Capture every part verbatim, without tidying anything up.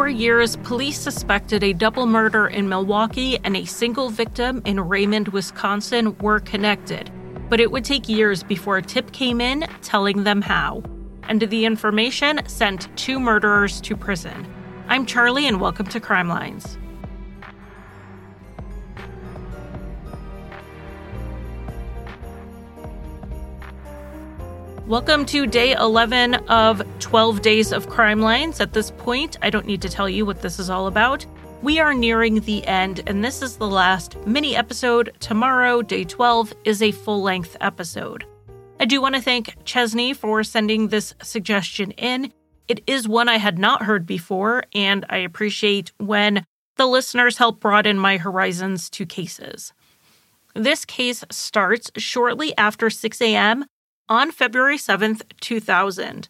four years, police suspected a double murder in Milwaukee and a single victim in Raymond, Wisconsin were connected, but it would take years before a tip came in telling them how. And the information sent two murderers to prison. I'm Charlie, and welcome to Crimelines. Welcome to day eleven of twelve days of Crimelines. At this point, I don't need to tell you what this is all about. We are nearing the end, and this is the last mini episode. Tomorrow, day twelve, is a full-length episode. I do want to thank Chesney for sending this suggestion in. It is one I had not heard before, and I appreciate when the listeners help broaden my horizons to cases. This case starts shortly after six a.m. on February seventh, two thousand.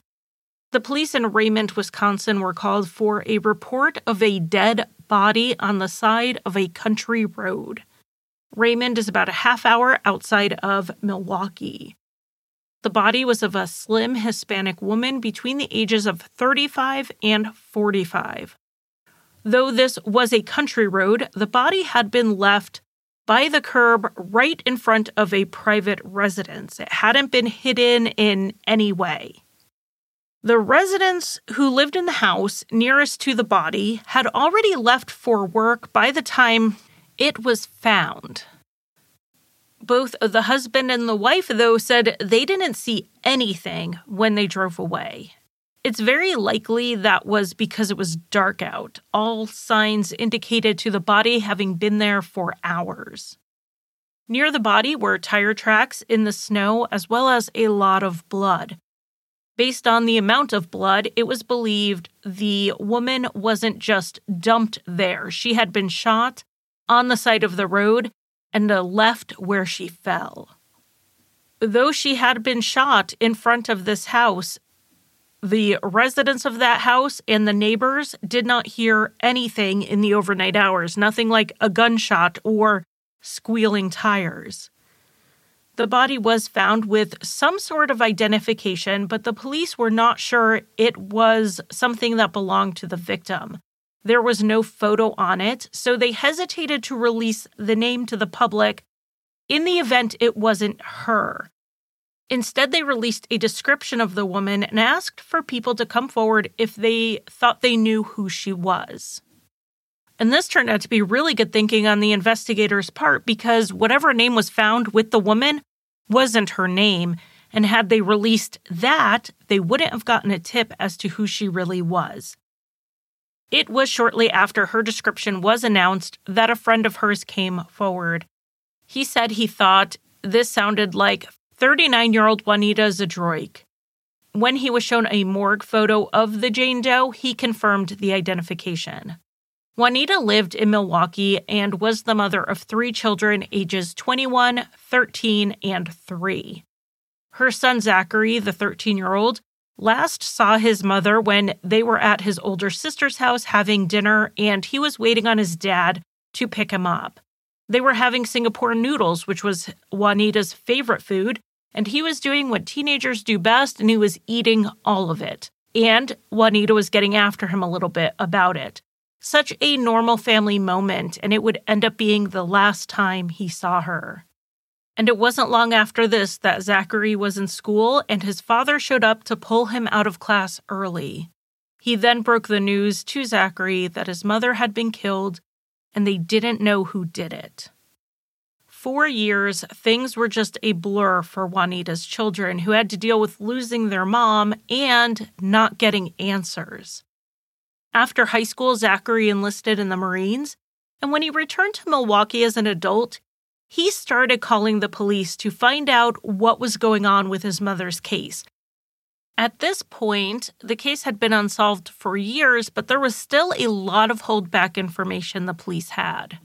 The police in Raymond, Wisconsin were called for a report of a dead body on the side of a country road. Raymond is about a half hour outside of Milwaukee. The body was of a slim Hispanic woman between the ages of thirty-five and forty-five. Though this was a country road, the body had been left by the curb right in front of a private residence. It hadn't been hidden in any way. The residents who lived in the house nearest to the body had already left for work by the time it was found. Both the husband and the wife, though, said they didn't see anything when they drove away. It's very likely that was because it was dark out. All signs indicated to the body having been there for hours. Near the body were tire tracks in the snow as well as a lot of blood. Based on the amount of blood, it was believed the woman wasn't just dumped there. She had been shot on the side of the road and left where she fell. Though she had been shot in front of this house, the residents of that house and the neighbors did not hear anything in the overnight hours, nothing like a gunshot or squealing tires. The body was found with some sort of identification, but the police were not sure it was something that belonged to the victim. There was no photo on it, so they hesitated to release the name to the public in the event it wasn't her. Instead, they released a description of the woman and asked for people to come forward if they thought they knew who she was. And this turned out to be really good thinking on the investigators' part because whatever name was found with the woman wasn't her name, and had they released that, they wouldn't have gotten a tip as to who she really was. It was shortly after her description was announced that a friend of hers came forward. He said he thought this sounded like thirty-nine-year-old Juanita Zedroik. When he was shown a morgue photo of the Jane Doe, he confirmed the identification. Juanita lived in Milwaukee and was the mother of three children ages twenty-one, thirteen, and three. Her son Zachary, the thirteen-year-old, last saw his mother when they were at his older sister's house having dinner, and he was waiting on his dad to pick him up. They were having Singapore noodles, which was Juanita's favorite food, and he was doing what teenagers do best, and he was eating all of it. And Juanita was getting after him a little bit about it. Such a normal family moment, and it would end up being the last time he saw her. And it wasn't long after this that Zachary was in school and his father showed up to pull him out of class early. He then broke the news to Zachary that his mother had been killed and they didn't know who did it. For years, things were just a blur for Juanita's children who had to deal with losing their mom and not getting answers. After high school, Zachary enlisted in the Marines, and when he returned to Milwaukee as an adult, he started calling the police to find out what was going on with his mother's case. At this point, the case had been unsolved for years, but there was still a lot of holdback information the police had.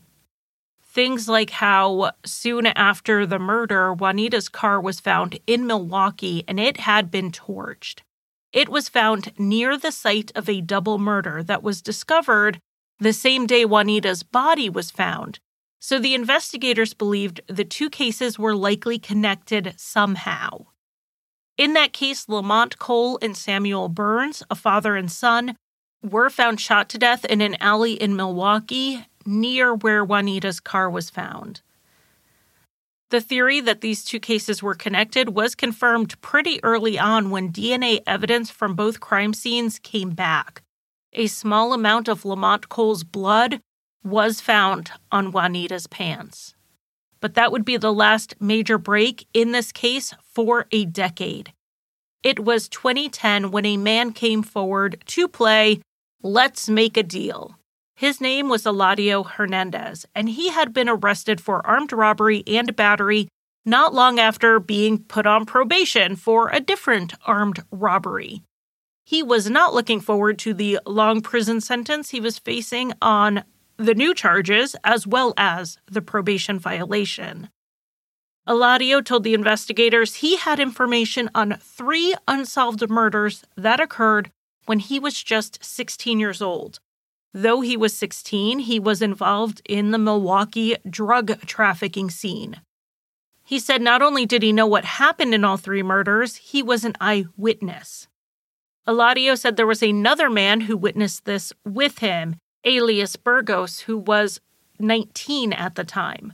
Things like how soon after the murder, Juanita's car was found in Milwaukee and it had been torched. It was found near the site of a double murder that was discovered the same day Juanita's body was found. So the investigators believed the two cases were likely connected somehow. In that case, Lamont Cole and Samuel Burns, a father and son, were found shot to death in an alley in Milwaukee near where Juanita's car was found. The theory that these two cases were connected was confirmed pretty early on when D N A evidence from both crime scenes came back. A small amount of Lamont Cole's blood was found on Juanita's pants. But that would be the last major break in this case for a decade. It was twenty ten when a man came forward to play Let's Make a Deal. His name was Eladio Hernandez, and he had been arrested for armed robbery and battery not long after being put on probation for a different armed robbery. He was not looking forward to the long prison sentence he was facing on the new charges, as well as the probation violation. Eladio told the investigators he had information on three unsolved murders that occurred when he was just sixteen years old. Though he was sixteen, he was involved in the Milwaukee drug trafficking scene. He said not only did he know what happened in all three murders, he was an eyewitness. Eladio said there was another man who witnessed this with him, Elias Burgos, who was nineteen at the time.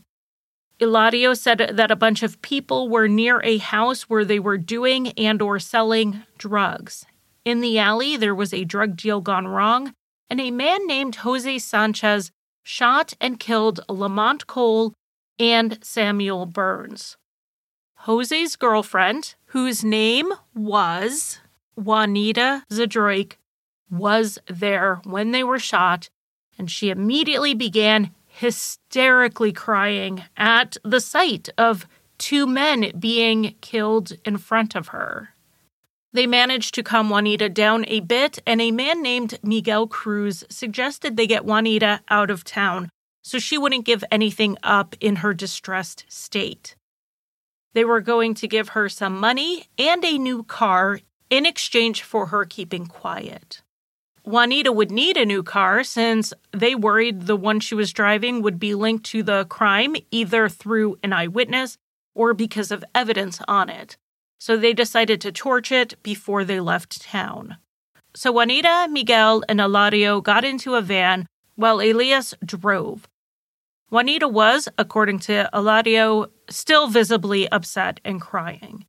Eladio said that a bunch of people were near a house where they were doing and or selling drugs. In the alley, there was a drug deal gone wrong, and a man named Jose Sanchez shot and killed Lamont Cole and Samuel Burns. Jose's girlfriend, whose name was Juanita Zedroik, was there when they were shot, and she immediately began hysterically crying at the sight of two men being killed in front of her. They managed to calm Juanita down a bit, and a man named Miguel Cruz suggested they get Juanita out of town so she wouldn't give anything up in her distressed state. They were going to give her some money and a new car in exchange for her keeping quiet. Juanita would need a new car since they worried the one she was driving would be linked to the crime either through an eyewitness or because of evidence on it. So they decided to torch it before they left town. So Juanita, Miguel, and Eladio got into a van while Elias drove. Juanita was, according to Eladio, still visibly upset and crying.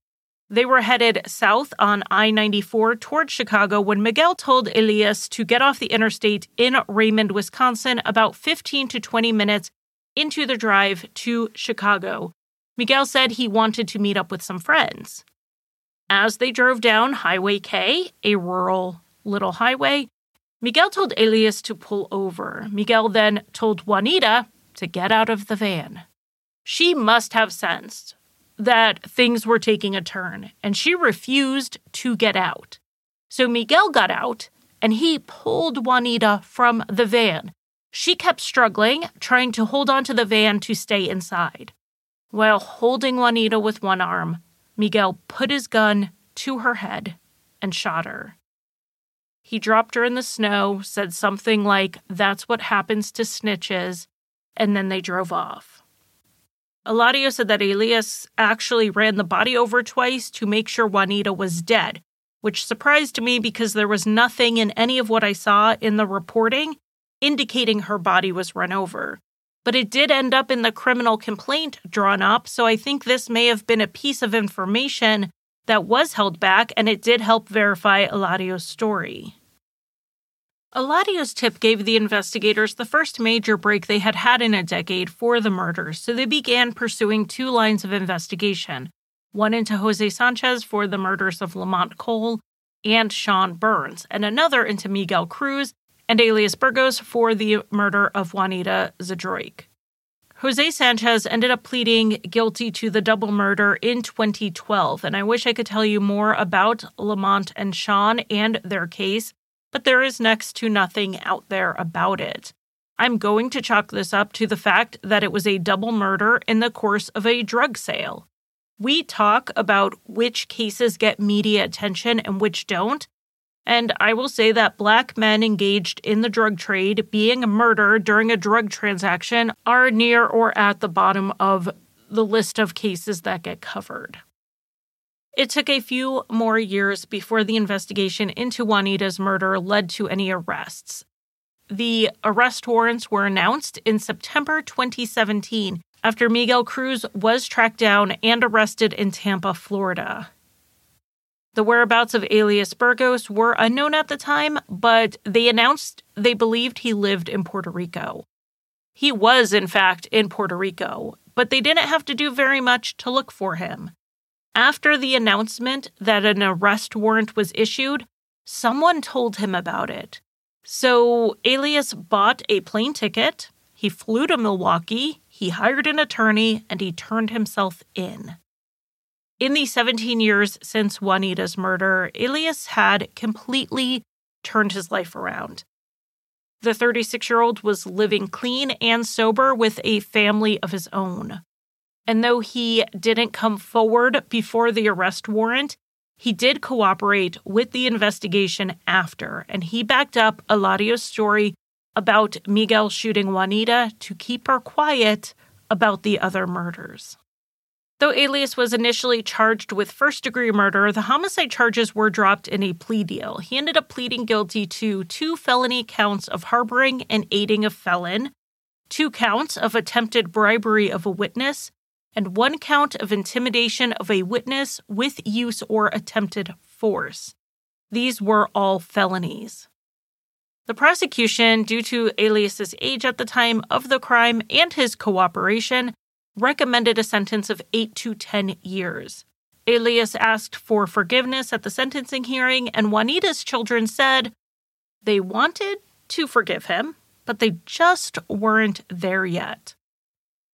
They were headed south on I ninety-four toward Chicago when Miguel told Elias to get off the interstate in Raymond, Wisconsin, about fifteen to twenty minutes into the drive to Chicago. Miguel said he wanted to meet up with some friends. As they drove down Highway K, a rural little highway, Miguel told Elias to pull over. Miguel then told Juanita to get out of the van. She must have sensed that things were taking a turn, and she refused to get out. So Miguel got out, and he pulled Juanita from the van. She kept struggling, trying to hold onto the van to stay inside. While holding Juanita with one arm, Miguel put his gun to her head and shot her. He dropped her in the snow, said something like, "That's what happens to snitches," and then they drove off. Eladio said that Elias actually ran the body over twice to make sure Juanita was dead, which surprised me because there was nothing in any of what I saw in the reporting indicating her body was run over. But it did end up in the criminal complaint drawn up, so I think this may have been a piece of information that was held back, and it did help verify Eladio's story. Eladio's tip gave the investigators the first major break they had had in a decade for the murders, so they began pursuing two lines of investigation, one into Jose Sanchez for the murders of Lamont Cole and Sean Burns, and another into Miguel Cruz and Elias Burgos for the murder of Juanita Zedroik. Jose Sanchez ended up pleading guilty to the double murder in twenty twelve, and I wish I could tell you more about Lamont and Sean and their case, but there is next to nothing out there about it. I'm going to chalk this up to the fact that it was a double murder in the course of a drug sale. We talk about which cases get media attention and which don't, and I will say that Black men engaged in the drug trade being murdered during a drug transaction are near or at the bottom of the list of cases that get covered. It took a few more years before the investigation into Juanita's murder led to any arrests. The arrest warrants were announced in September twenty seventeen after Miguel Cruz was tracked down and arrested in Tampa, Florida. The whereabouts of Elias Burgos were unknown at the time, but they announced they believed he lived in Puerto Rico. He was, in fact, in Puerto Rico, but they didn't have to do very much to look for him. After the announcement that an arrest warrant was issued, someone told him about it. So Elias bought a plane ticket, he flew to Milwaukee, he hired an attorney, and he turned himself in. In the seventeen years since Juanita's murder, Elias had completely turned his life around. The thirty-six-year-old was living clean and sober with a family of his own. And though he didn't come forward before the arrest warrant, he did cooperate with the investigation after, and he backed up Eladio's story about Miguel shooting Juanita to keep her quiet about the other murders. Though Elias was initially charged with first-degree murder, the homicide charges were dropped in a plea deal. He ended up pleading guilty to two felony counts of harboring and aiding a felon, two counts of attempted bribery of a witness, and one count of intimidation of a witness with use or attempted force. These were all felonies. The prosecution, due to Elias's age at the time of the crime and his cooperation, recommended a sentence of eight to ten years. Elias asked for forgiveness at the sentencing hearing, and Juanita's children said they wanted to forgive him, but they just weren't there yet.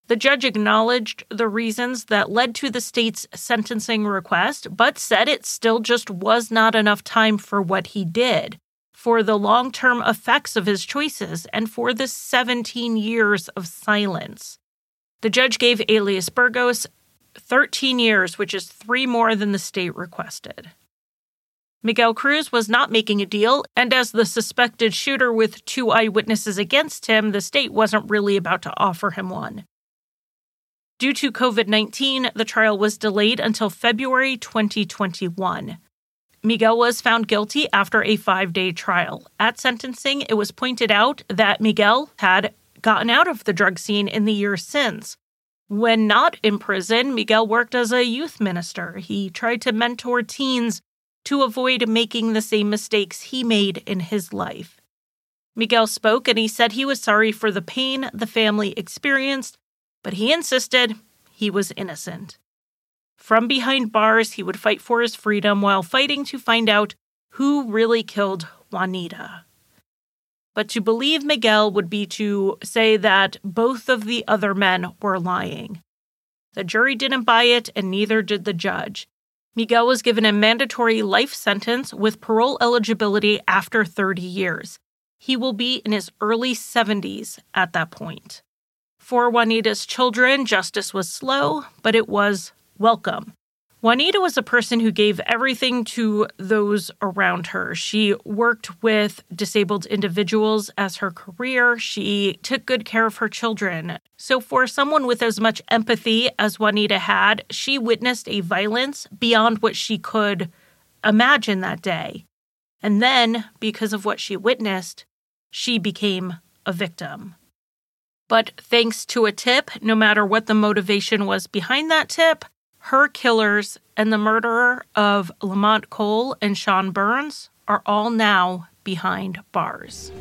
The judge acknowledged the reasons that led to the state's sentencing request, but said it still just was not enough time for what he did, for the long-term effects of his choices, and for the seventeen years of silence. The judge gave Elias Burgos thirteen years, which is three more than the state requested. Miguel Cruz was not making a deal, and as the suspected shooter with two eyewitnesses against him, the state wasn't really about to offer him one. Due to covid nineteen, the trial was delayed until February twenty twenty-one. Miguel was found guilty after a five-day trial. At sentencing, it was pointed out that Miguel had gotten out of the drug scene in the years since. When not in prison, Miguel worked as a youth minister. He tried to mentor teens to avoid making the same mistakes he made in his life. Miguel spoke, and he said he was sorry for the pain the family experienced, but he insisted he was innocent. From behind bars, he would fight for his freedom while fighting to find out who really killed Juanita. But to believe Miguel would be to say that both of the other men were lying. The jury didn't buy it, and neither did the judge. Miguel was given a mandatory life sentence with parole eligibility after thirty years. He will be in his early seventies at that point. For Juanita's children, justice was slow, but it was welcome. Juanita was a person who gave everything to those around her. She worked with disabled individuals as her career. She took good care of her children. So for someone with as much empathy as Juanita had, she witnessed a violence beyond what she could imagine that day. And then, because of what she witnessed, she became a victim. But thanks to a tip, no matter what the motivation was behind that tip, her killers and the murderer of Lamont Cole and Samuel Burns are all now behind bars.